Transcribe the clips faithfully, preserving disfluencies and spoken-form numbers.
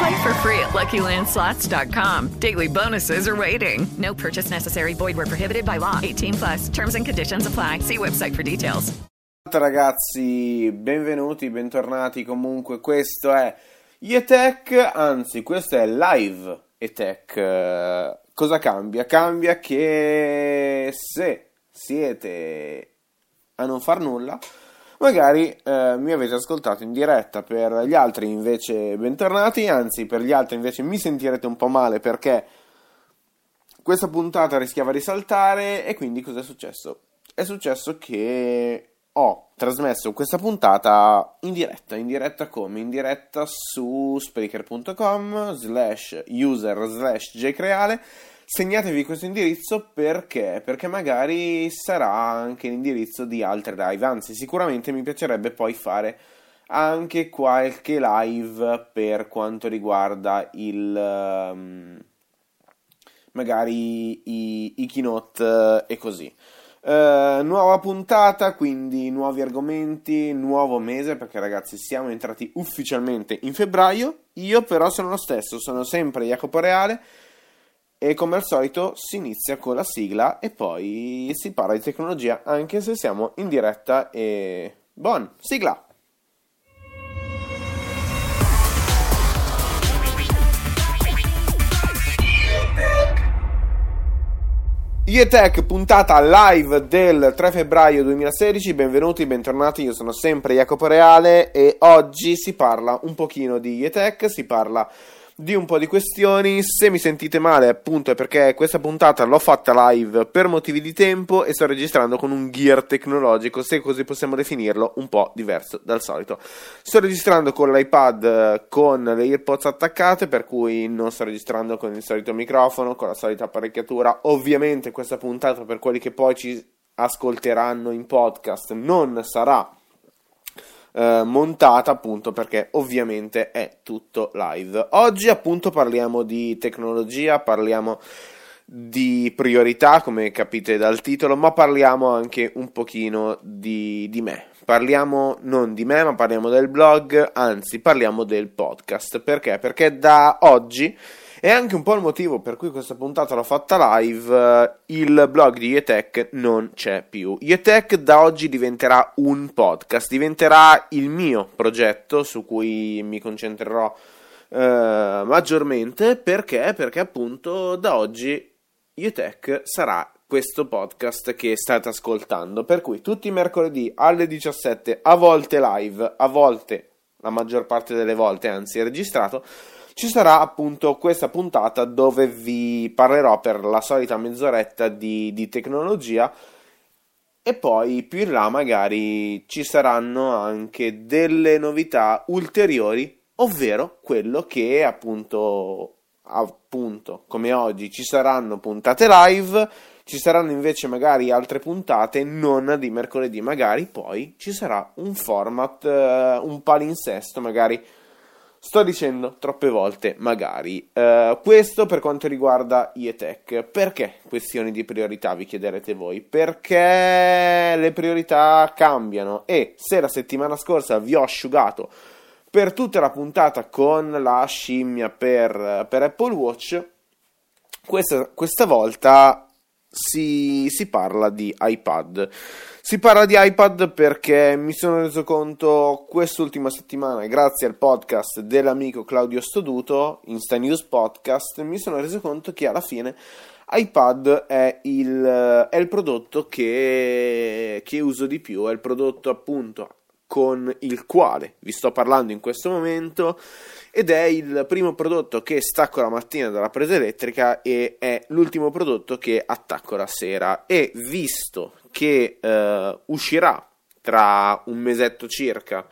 Play for free at Lucky Land Slots dot com. Daily bonuses are waiting. No purchase necessary. Void where prohibited by law. eighteen plus. Terms and conditions apply. See website for details. Ragazzi, benvenuti, bentornati. Comunque, questo è Ytech, anzi, questo è Live Ytech. Cosa cambia? Cambia che se siete a non far nulla, magari eh, mi avete ascoltato in diretta. Per gli altri invece bentornati, anzi per gli altri invece mi sentirete un po' male perché questa puntata rischiava di saltare. E quindi cosa è successo? È successo che ho trasmesso questa puntata in diretta. In diretta come? In diretta su spreaker punto com slash user slash jcreale. Segnatevi questo indirizzo perché? Perché magari sarà anche l'indirizzo di altre live, anzi sicuramente mi piacerebbe poi fare anche qualche live per quanto riguarda il um, magari i, i keynote e così. Uh, nuova puntata, quindi nuovi argomenti, nuovo mese, perché ragazzi siamo entrati ufficialmente in febbraio. Io però sono lo stesso, sono sempre Jacopo Reale. E come al solito si inizia con la sigla e poi si parla di tecnologia, anche se siamo in diretta e... Buon, sigla! Ytech, puntata live del tre febbraio duemilasedici, benvenuti, bentornati, io sono sempre Jacopo Reale e oggi si parla un pochino di Ytech, si parla... di un po' di questioni. Se mi sentite male appunto è perché questa puntata l'ho fatta live per motivi di tempo e sto registrando con un gear tecnologico, se così possiamo definirlo, un po' diverso dal solito. Sto registrando con l'iPad con le AirPods attaccate, per cui non sto registrando con il solito microfono, con la solita apparecchiatura. Ovviamente questa puntata, per quelli che poi ci ascolteranno in podcast, non sarà Eh, montata, appunto perché ovviamente è tutto live. Oggi appunto parliamo di tecnologia, parliamo di priorità come capite dal titolo, ma parliamo anche un pochino di, di me. Parliamo non di me, ma parliamo del blog, anzi parliamo del podcast. Perché? Perché da oggi, e anche un po' il motivo per cui questa puntata l'ho fatta live, il blog di Ytech non c'è più. Ytech da oggi diventerà un podcast, diventerà il mio progetto su cui mi concentrerò eh, maggiormente. Perché? Perché appunto da oggi Ytech sarà questo podcast che state ascoltando. Per cui tutti i mercoledì alle diciassette, a volte live, a volte, la maggior parte delle volte anzi registrato, ci sarà appunto questa puntata dove vi parlerò per la solita mezz'oretta di, di tecnologia e poi più in là magari ci saranno anche delle novità ulteriori, ovvero quello che appunto, appunto come oggi ci saranno puntate live, ci saranno invece magari altre puntate non di mercoledì, magari poi ci sarà un format, un palinsesto magari. Sto dicendo troppe volte, magari. Uh, questo per quanto riguarda Ytech. Perché questioni di priorità, vi chiederete voi? Perché le priorità cambiano e se la settimana scorsa vi ho asciugato per tutta la puntata con la scimmia per, per Apple Watch, questa, questa volta si, si parla di iPad. Si parla di iPad perché mi sono reso conto quest'ultima settimana, grazie al podcast dell'amico Claudio Stoduto, Insta News Podcast, mi sono reso conto che alla fine iPad è il, è il prodotto che, che uso di più, è il prodotto appunto con il quale vi sto parlando in questo momento, ed è il primo prodotto che stacco la mattina dalla presa elettrica e è l'ultimo prodotto che attacco la sera. E visto che eh, uscirà tra un mesetto circa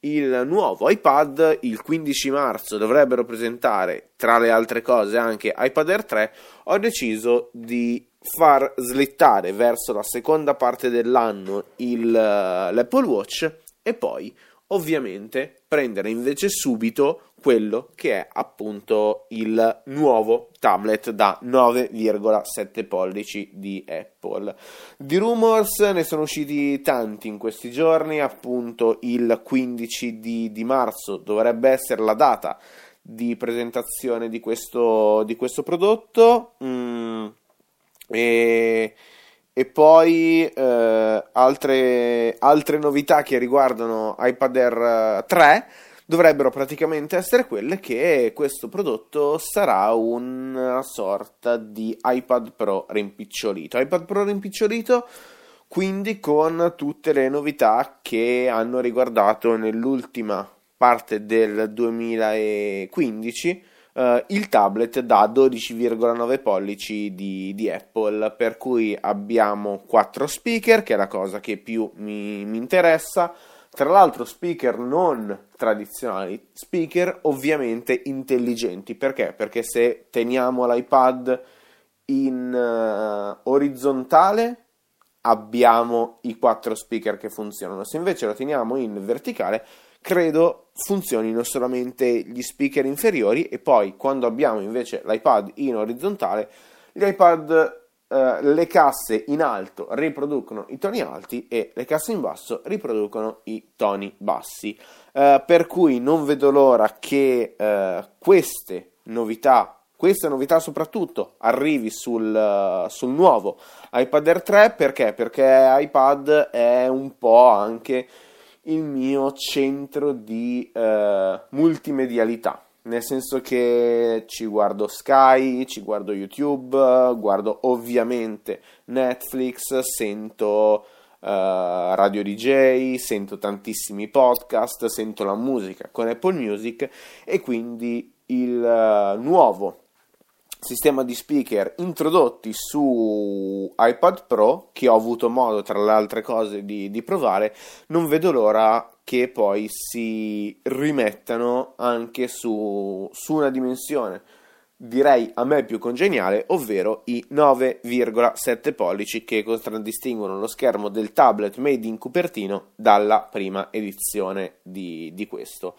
il nuovo iPad, il quindici marzo dovrebbero presentare tra le altre cose anche iPad Air tre, ho deciso di far slittare verso la seconda parte dell'anno il, l'Apple Watch e poi ovviamente prendere invece subito quello che è appunto il nuovo tablet da nove virgola sette pollici di Apple. Di rumors ne sono usciti tanti in questi giorni, appunto il quindici di, di marzo dovrebbe essere la data di presentazione di questo, di questo prodotto, mm, e... E poi eh, altre, altre novità che riguardano iPad Air tre dovrebbero praticamente essere quelle che questo prodotto sarà una sorta di iPad Pro rimpicciolito. iPad Pro rimpicciolito quindi con tutte le novità che hanno riguardato nell'ultima parte del duemilaquindici Uh, il tablet da dodici virgola nove pollici di, di Apple, per cui abbiamo quattro speaker, che è la cosa che più mi, mi interessa, tra l'altro speaker non tradizionali, speaker ovviamente intelligenti. Perché? Perché se teniamo l'iPad in uh, orizzontale abbiamo i quattro speaker che funzionano, se invece lo teniamo in verticale credo funzionino solamente gli speaker inferiori, e poi quando abbiamo invece l'iPad in orizzontale, gli iPad, eh, le casse in alto riproducono i toni alti e le casse in basso riproducono i toni bassi, eh, per cui non vedo l'ora che eh, queste novità Questa novità soprattutto arrivi sul, sul nuovo iPad Air tre. Perché? Perché iPad è un po' anche il mio centro di eh, multimedialità, nel senso che ci guardo Sky, ci guardo YouTube, guardo ovviamente Netflix, sento eh, Radio D J, sento tantissimi podcast, sento la musica con Apple Music, e quindi il eh, nuovo sistema di speaker introdotti su iPad Pro, che ho avuto modo tra le altre cose di, di provare, non vedo l'ora che poi si rimettano anche su, su una dimensione direi a me più congeniale, ovvero i nove virgola sette pollici che contraddistinguono lo schermo del tablet made in Cupertino dalla prima edizione di, di questo.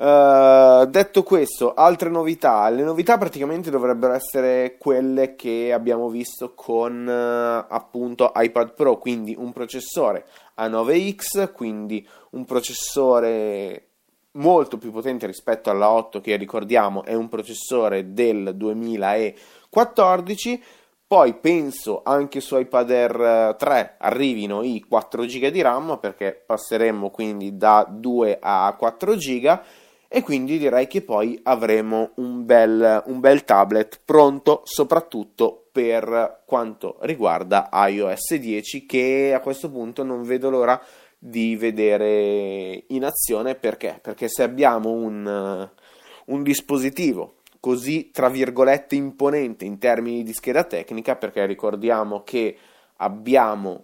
Uh, detto questo, altre novità, le novità praticamente dovrebbero essere quelle che abbiamo visto con uh, appunto iPad Pro, quindi un processore a nove X, quindi un processore molto più potente rispetto alla otto, che ricordiamo è un processore del duemilaquattordici. Poi penso anche su iPad Air tre arrivino i quattro giga di RAM, perché passeremo quindi da due a quattro giga. E quindi direi che poi avremo un bel, un bel tablet pronto, soprattutto per quanto riguarda iOS dieci, che a questo punto non vedo l'ora di vedere in azione. Perché? Perché se abbiamo un, un dispositivo così, tra virgolette, imponente in termini di scheda tecnica, perché ricordiamo che abbiamo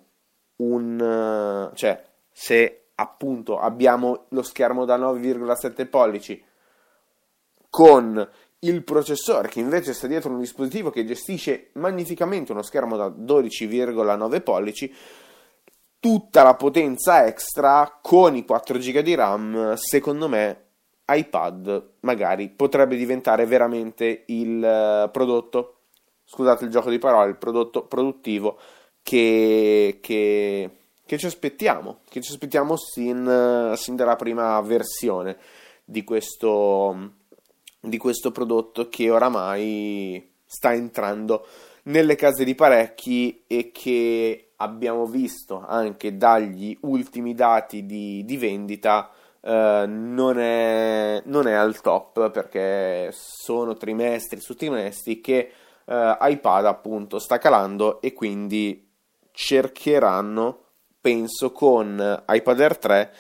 un... cioè, se... appunto abbiamo lo schermo da nove virgola sette pollici con il processore che invece sta dietro un dispositivo che gestisce magnificamente uno schermo da dodici virgola nove pollici, tutta la potenza extra con i quattro giga di RAM, secondo me iPad magari potrebbe diventare veramente il prodotto, scusate il gioco di parole, il prodotto produttivo che... che Che ci aspettiamo, che ci aspettiamo sin, sin dalla prima versione di questo, di questo prodotto che oramai sta entrando nelle case di parecchi e che abbiamo visto anche dagli ultimi dati di, di vendita eh, non è, non è al top, perché sono trimestri su trimestri che eh, iPad appunto sta calando e quindi cercheranno, penso con iPad Air tre,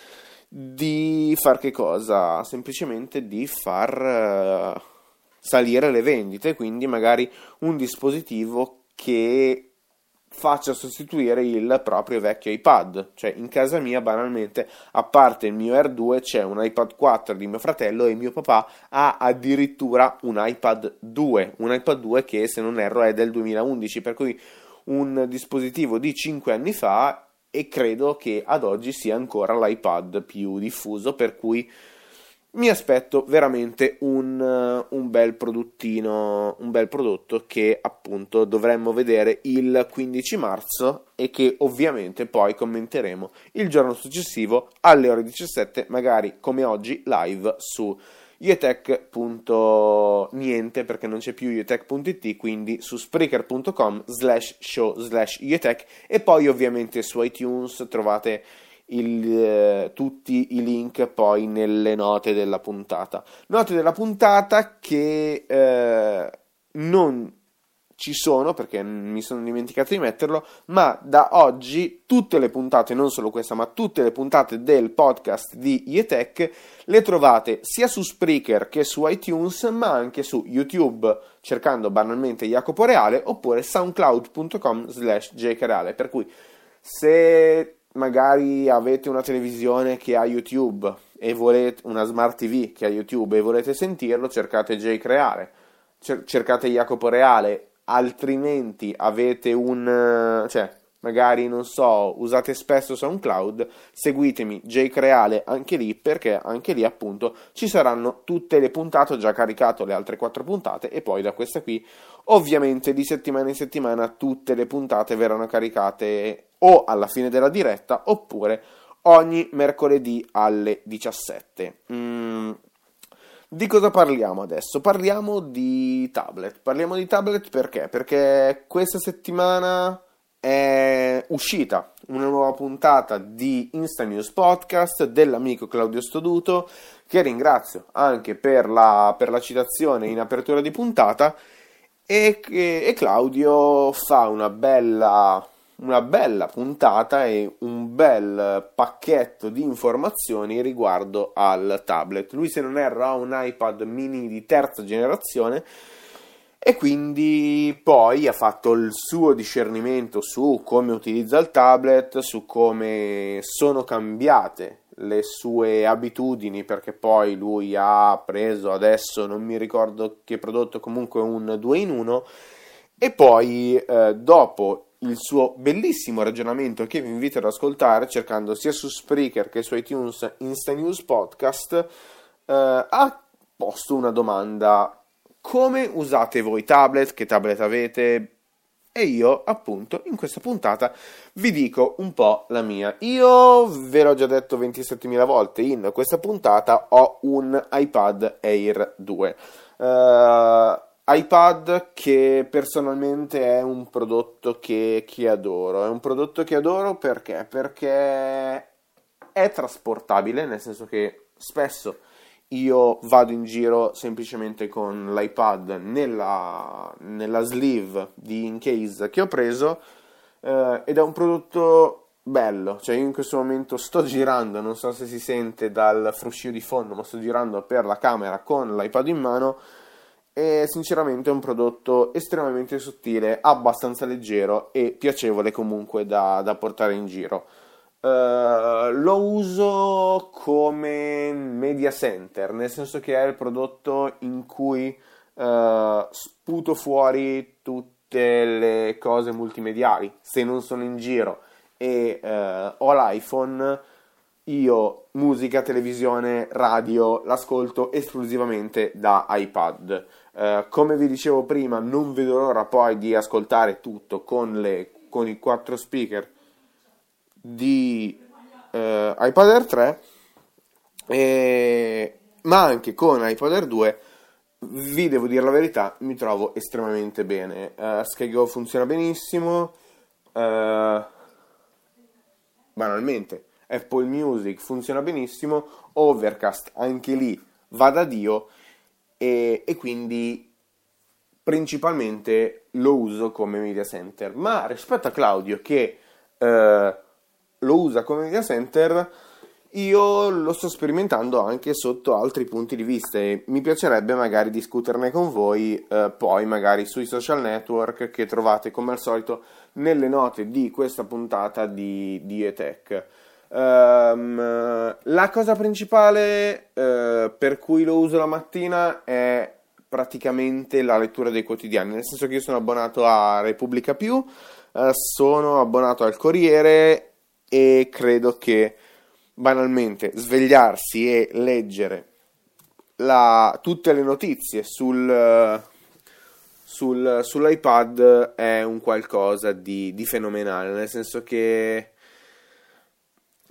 di far che cosa? Semplicemente di far eh, salire le vendite, quindi magari un dispositivo che faccia sostituire il proprio vecchio iPad. Cioè in casa mia banalmente, a parte il mio Air due, c'è un iPad quattro di mio fratello e mio papà ha addirittura un iPad due, un iPad due che se non erro è del duemilaundici, per cui un dispositivo di cinque anni fa, e credo che ad oggi sia ancora l'iPad più diffuso, per cui mi aspetto veramente un, un bel produttino, un bel prodotto che appunto dovremmo vedere il quindici marzo e che ovviamente poi commenteremo il giorno successivo alle ore diciassette, magari come oggi live su Ytech.niente perché non c'è più Ytech.it, quindi su spreaker punto com slash show slash Ytech, e poi ovviamente su iTunes trovate Il, eh, tutti i link poi nelle note della puntata note della puntata che eh, non ci sono perché mi sono dimenticato di metterlo, ma da oggi tutte le puntate, non solo questa, ma tutte le puntate del podcast di Ytech le trovate sia su Spreaker che su iTunes, ma anche su YouTube cercando banalmente Jacopo Reale, oppure soundcloud punto com slash jcreale, per cui se magari avete una televisione che ha YouTube e volete una smart T V che ha YouTube e volete sentirlo, cercate jcreale, cercate Jacopo Reale, altrimenti avete un cioè magari non so, usate spesso SoundCloud, seguitemi jcreale anche lì, perché anche lì appunto ci saranno tutte le puntate. Ho già caricato le altre quattro puntate e poi da questa qui ovviamente di settimana in settimana tutte le puntate verranno caricate o alla fine della diretta oppure ogni mercoledì alle diciassette. Mm. Di cosa parliamo adesso? Parliamo di tablet. Parliamo di tablet perché? Perché questa settimana è uscita una nuova puntata di Insta News Podcast dell'amico Claudio Stoduto, che ringrazio anche per la, per la citazione in apertura di puntata, e, e, e Claudio fa una bella... una bella puntata e un bel pacchetto di informazioni riguardo al tablet. Lui, se non erro, ha un iPad mini di terza generazione e quindi poi ha fatto il suo discernimento su come utilizza il tablet, su come sono cambiate le sue abitudini, perché poi lui ha preso, adesso non mi ricordo che prodotto, comunque un due in uno, e poi eh, dopo il suo bellissimo ragionamento che vi invito ad ascoltare cercando sia su Spreaker che su iTunes Insta News Podcast, eh, ha posto una domanda: come usate voi tablet, che tablet avete? E io appunto in questa puntata vi dico un po' la mia. Io ve l'ho già detto ventisettemila volte in questa puntata, ho un iPad Air due, eh, iPad che personalmente è un prodotto che, che adoro, è un prodotto che adoro perché? Perché è trasportabile, nel senso che spesso io vado in giro semplicemente con l'iPad nella, nella sleeve di Incase che ho preso, eh, ed è un prodotto bello. Cioè io in questo momento sto girando, non so se si sente dal fruscio di fondo, ma sto girando per la camera con l'iPad in mano, e sinceramente è un prodotto estremamente sottile, abbastanza leggero e piacevole comunque da, da portare in giro. Uh, lo uso come media center, nel senso che è il prodotto in cui uh, sputo fuori tutte le cose multimediali. Se non sono in giro e uh, ho l'iPhone, io musica, televisione, radio l'ascolto esclusivamente da iPad. Uh, come vi dicevo prima, non vedo l'ora poi di ascoltare tutto con, le, con i quattro speaker di uh, iPad Air tre, e, ma anche con iPad Air due, vi devo dire la verità, mi trovo estremamente bene. Uh, Sky Go funziona benissimo, uh, banalmente Apple Music funziona benissimo, Overcast anche lì va da Dio, e, e quindi principalmente lo uso come media center, ma rispetto a Claudio che eh, lo usa come media center, io lo sto sperimentando anche sotto altri punti di vista e mi piacerebbe magari discuterne con voi eh, poi magari sui social network che trovate come al solito nelle note di questa puntata di, di Etech. Um, la cosa principale uh, per cui lo uso la mattina è praticamente la lettura dei quotidiani, nel senso che io sono abbonato a Repubblica Più, uh, sono abbonato al Corriere e credo che banalmente svegliarsi e leggere la, tutte le notizie sul, uh, sul, sull'iPad è un qualcosa di, di fenomenale, nel senso che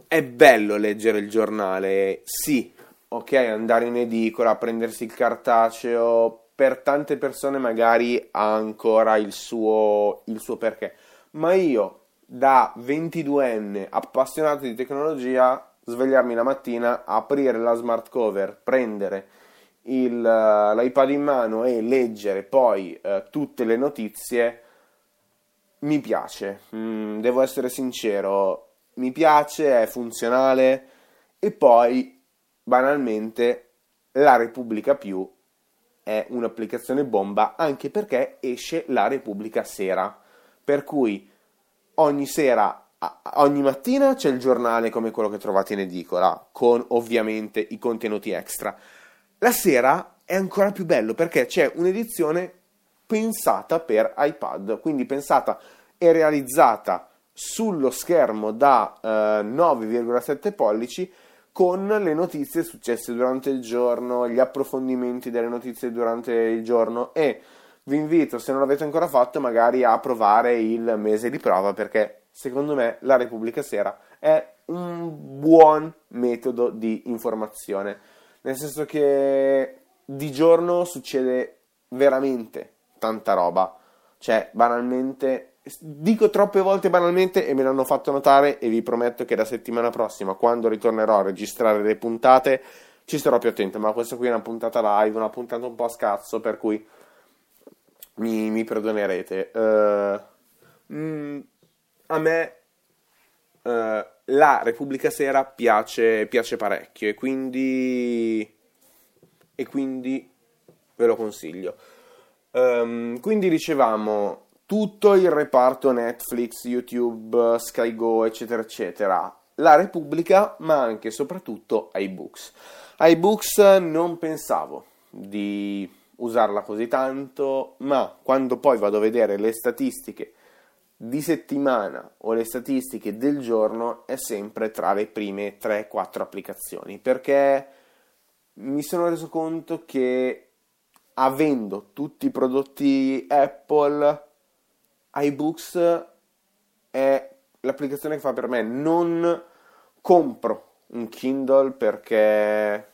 è bello leggere il giornale, sì, ok, andare in edicola, prendersi il cartaceo, per tante persone magari ha ancora il suo, il suo perché, ma io da ventiduenne appassionato di tecnologia, svegliarmi la mattina, aprire la smart cover, prendere il, l'iPad in mano e leggere poi eh, tutte le notizie, mi piace, mm, devo essere sincero. Mi piace, è funzionale e poi banalmente la Repubblica Più è un'applicazione bomba anche perché esce la Repubblica Sera, per cui ogni sera, ogni mattina c'è il giornale come quello che trovate in edicola con ovviamente i contenuti extra. La sera è ancora più bello perché c'è un'edizione pensata per iPad, quindi pensata e realizzata sullo schermo da eh, nove virgola sette pollici con le notizie successe durante il giorno, gli approfondimenti delle notizie durante il giorno e vi invito, se non l'avete ancora fatto, magari a provare il mese di prova perché secondo me la Repubblica Sera è un buon metodo di informazione, nel senso che di giorno succede veramente tanta roba, cioè banalmente dico troppe volte banalmente e me l'hanno fatto notare e vi prometto che la settimana prossima quando ritornerò a registrare le puntate ci starò più attento, ma questa qui è una puntata live, una puntata un po' a scazzo, per cui mi, mi perdonerete. Uh, mh, a me uh, la Repubblica Sera piace, piace parecchio e quindi, e quindi ve lo consiglio. Um, quindi dicevamo tutto il reparto Netflix, YouTube, Sky Go, eccetera, eccetera. La Repubblica, ma anche e soprattutto iBooks. iBooks non pensavo di usarla così tanto, ma quando poi vado a vedere le statistiche di settimana o le statistiche del giorno è sempre tra le prime tre quattro applicazioni, perché mi sono reso conto che avendo tutti i prodotti Apple, iBooks è l'applicazione che fa per me. Non compro un Kindle perché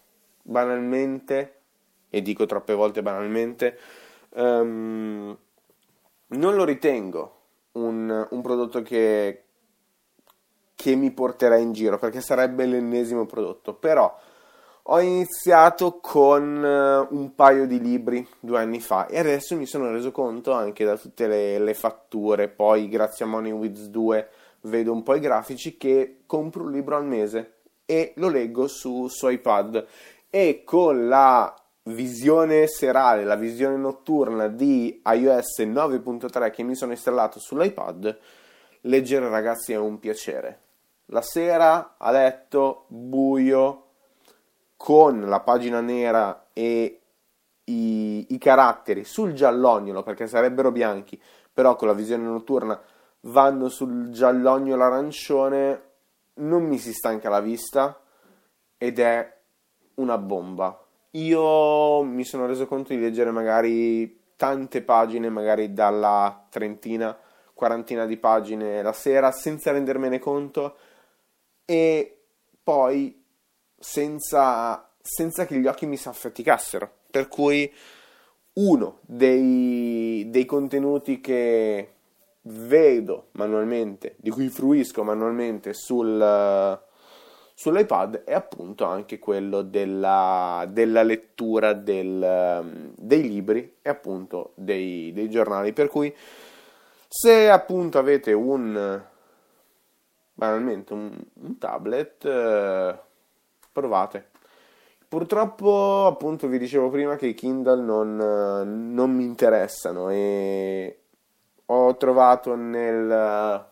banalmente, e dico troppe volte banalmente, um, non lo ritengo un, un prodotto che, che mi porterà in giro perché sarebbe l'ennesimo prodotto. Però ho iniziato con un paio di libri due anni fa e adesso mi sono reso conto anche da tutte le, le fatture, poi grazie a MoneyWiz due vedo un po' i grafici, che compro un libro al mese e lo leggo su, su iPad e con la visione serale, la visione notturna di iOS nove punto tre che mi sono installato sull'iPad, leggere ragazzi è un piacere. La sera a letto, buio, con la pagina nera e i, i caratteri sul giallognolo, perché sarebbero bianchi, però con la visione notturna vanno sul giallognolo arancione, non mi si stanca la vista ed è una bomba. Io mi sono reso conto di leggere magari tante pagine, magari dalla trentina, quarantina di pagine la sera, senza rendermene conto e poi Senza, senza che gli occhi mi si affaticassero, per cui uno dei, dei contenuti che vedo manualmente, di cui fruisco manualmente sul, sull'iPad è appunto anche quello della, della lettura del, dei libri e appunto dei, dei giornali, per cui se appunto avete un banalmente un, un tablet, eh, provate. Purtroppo appunto vi dicevo prima che i Kindle non, non mi interessano e ho trovato nel,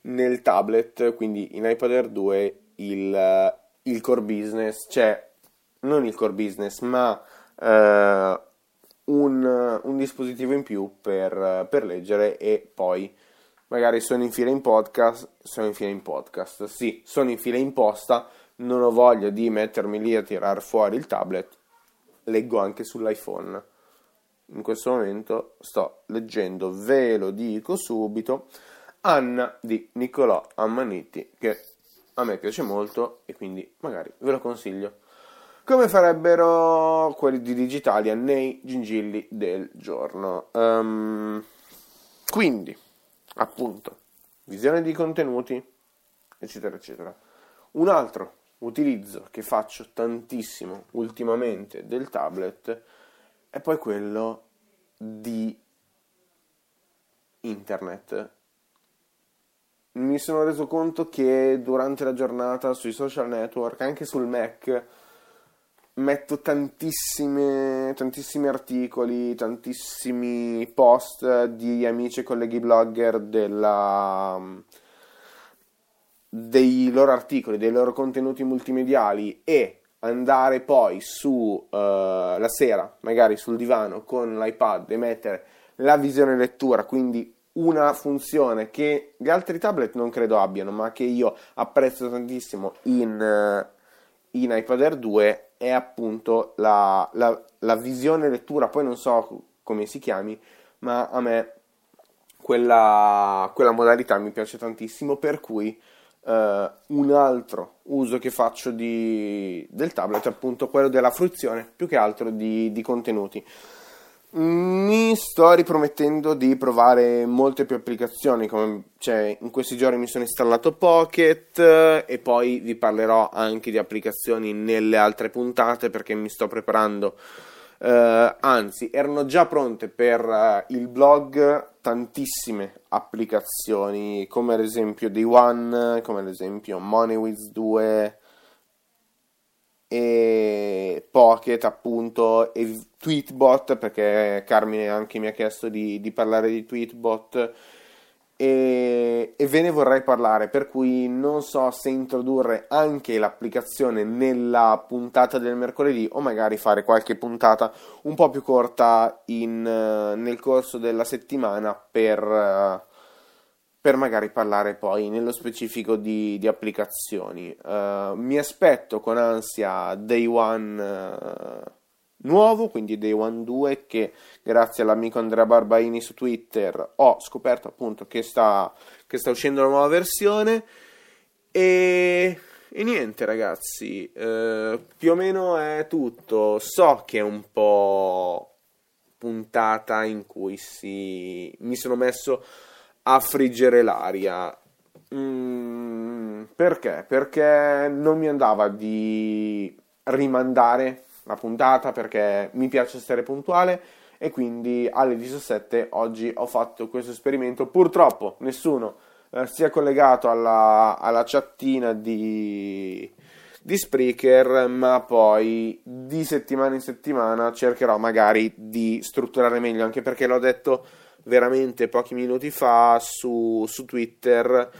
nel tablet, quindi in iPad Air due, il, il core business, cioè non il core business ma eh, un, un dispositivo in più per, per leggere e poi magari sono in fila in podcast, sono in fila in podcast, sì, sono in fila in posta, non ho voglia di mettermi lì a tirar fuori il tablet, leggo anche sull'iPhone. In questo momento sto leggendo, ve lo dico subito, Anna di Nicolò Ammaniti, che a me piace molto e quindi magari ve lo consiglio. Come farebbero quelli di Digitalia nei gingilli del giorno. Um, quindi, appunto, visione di contenuti, eccetera, eccetera. Un altro utilizzo che faccio tantissimo ultimamente del tablet è poi quello di internet. Mi sono reso conto che durante la giornata sui social network, anche sul Mac, metto tantissime, tantissimi articoli, tantissimi post di amici e colleghi blogger della... dei loro articoli, dei loro contenuti multimediali, e andare poi su uh, la sera, magari sul divano con l'iPad, e mettere la visione lettura, quindi una funzione che gli altri tablet non credo abbiano, ma che io apprezzo tantissimo in, uh, in iPad Air due, è appunto la, la, la visione lettura. Poi non so come si chiami, ma a me quella, quella modalità mi piace tantissimo, per cui Uh, un altro uso che faccio di, del tablet è appunto quello della fruizione, più che altro di, di contenuti. Mi sto ripromettendo di provare molte più applicazioni, come, cioè, in questi giorni mi sono installato Pocket e poi vi parlerò anche di applicazioni nelle altre puntate, perché mi sto preparando, uh, anzi erano già pronte per uh, il blog tantissime applicazioni, come ad esempio Day One, come ad esempio MoneyWiz due e Pocket appunto, e Tweetbot, perché Carmine anche mi ha chiesto di, di parlare di Tweetbot e, e ve ne vorrei parlare, per cui non so se introdurre anche l'applicazione nella puntata del mercoledì o magari fare qualche puntata un po' più corta in, nel corso della settimana per, per magari parlare poi nello specifico di, di applicazioni. Uh, mi aspetto con ansia Day One uh, nuovo, quindi Day One due, che grazie all'amico Andrea Barbaini su Twitter ho scoperto appunto che sta, che sta uscendo la nuova versione e, e niente ragazzi, eh, più o meno è tutto. So che è un po' puntata in cui si mi sono messo a friggere l'aria. Mm, perché? Perché non mi andava di rimandare la puntata, perché mi piace essere puntuale e quindi alle diciassette oggi ho fatto questo esperimento. Purtroppo nessuno eh, si è collegato alla, alla chattina di, di Spreaker, ma poi di settimana in settimana cercherò magari di strutturare meglio, anche perché l'ho detto veramente pochi minuti fa su, su Twitter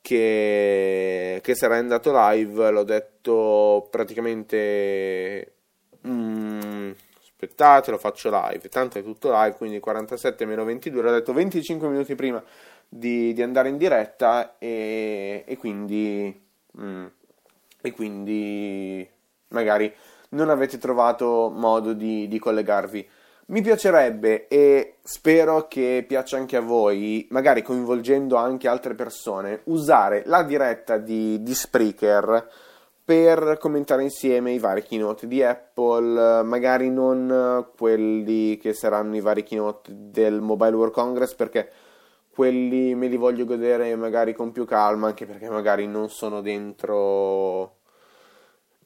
che, che sarà andato live, l'ho detto praticamente... Mm, aspettate, lo faccio live, tanto è tutto live, quindi quarantasette meno ventidue, l'ho detto venticinque minuti prima di, di andare in diretta e, e quindi mm, e quindi magari non avete trovato modo di, di collegarvi. Mi piacerebbe, e spero che piaccia anche a voi, magari coinvolgendo anche altre persone, usare la diretta di, di Spreaker per commentare insieme i vari keynote di Apple, magari non quelli che saranno i vari keynote del Mobile World Congress, perché quelli me li voglio godere magari con più calma, anche perché magari non sono dentro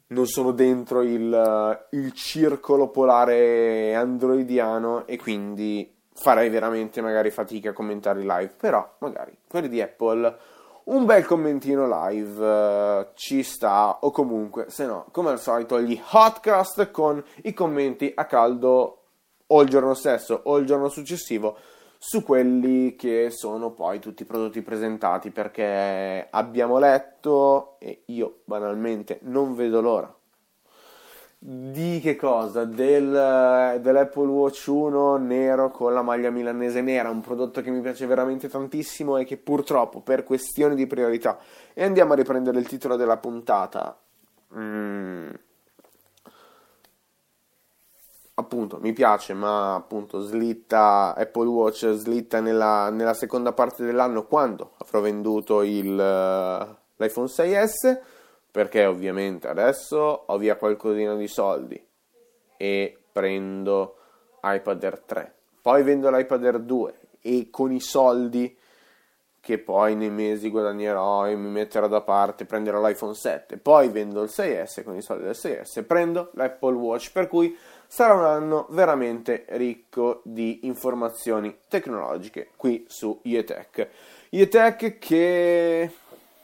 non sono dentro il, il circolo polare androidiano, e quindi farei veramente magari fatica a commentare i live, però magari quelli di Apple un bel commentino live uh, ci sta, o comunque se no come al solito gli hotcast con i commenti a caldo o il giorno stesso o il giorno successivo su quelli che sono poi tutti i prodotti presentati, perché abbiamo letto, e io banalmente non vedo l'ora, di che cosa? Del, dell'Apple Watch uno nero con la maglia milanese nera, un prodotto che mi piace veramente tantissimo e che purtroppo per questioni di priorità, e andiamo a riprendere il titolo della puntata, mm. appunto mi piace, ma appunto slitta, Apple Watch slitta nella, nella seconda parte dell'anno, quando avrò venduto il, l'iPhone sei S, perché ovviamente adesso ho via qualcosina di soldi e prendo iPad Air tre, poi vendo l'iPad Air due e con i soldi che poi nei mesi guadagnerò e mi metterò da parte prenderò l'iPhone sette, poi vendo il sei S, con i soldi del sei S prendo l'Apple Watch, per cui sarà un anno veramente ricco di informazioni tecnologiche qui su Ytech. Ytech che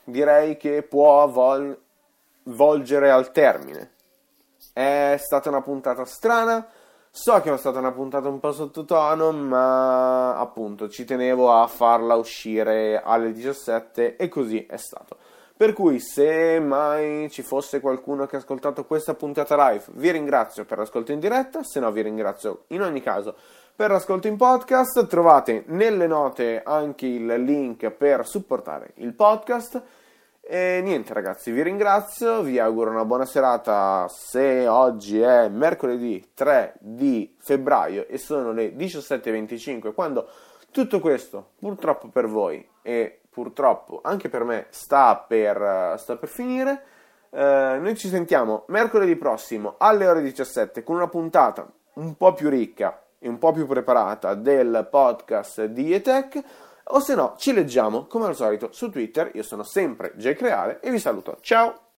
direi che può vol- volgere al termine. È stata una puntata strana, so che è stata una puntata un po' sottotono, ma appunto ci tenevo a farla uscire alle diciassette e così è stato, per cui se mai ci fosse qualcuno che ha ascoltato questa puntata live vi ringrazio per l'ascolto in diretta, se no vi ringrazio in ogni caso per l'ascolto in podcast. Trovate nelle note anche il link per supportare il podcast. E niente ragazzi, vi ringrazio, vi auguro una buona serata se oggi è mercoledì tre di febbraio e sono le diciassette e venticinque quando tutto questo purtroppo per voi e purtroppo anche per me sta per, sta per finire. Eh, noi ci sentiamo mercoledì prossimo alle ore diciassette con una puntata un po' più ricca e un po' più preparata del podcast di Etech, o se no ci leggiamo come al solito su Twitter. Io sono sempre Jacopo Reale e vi saluto, ciao!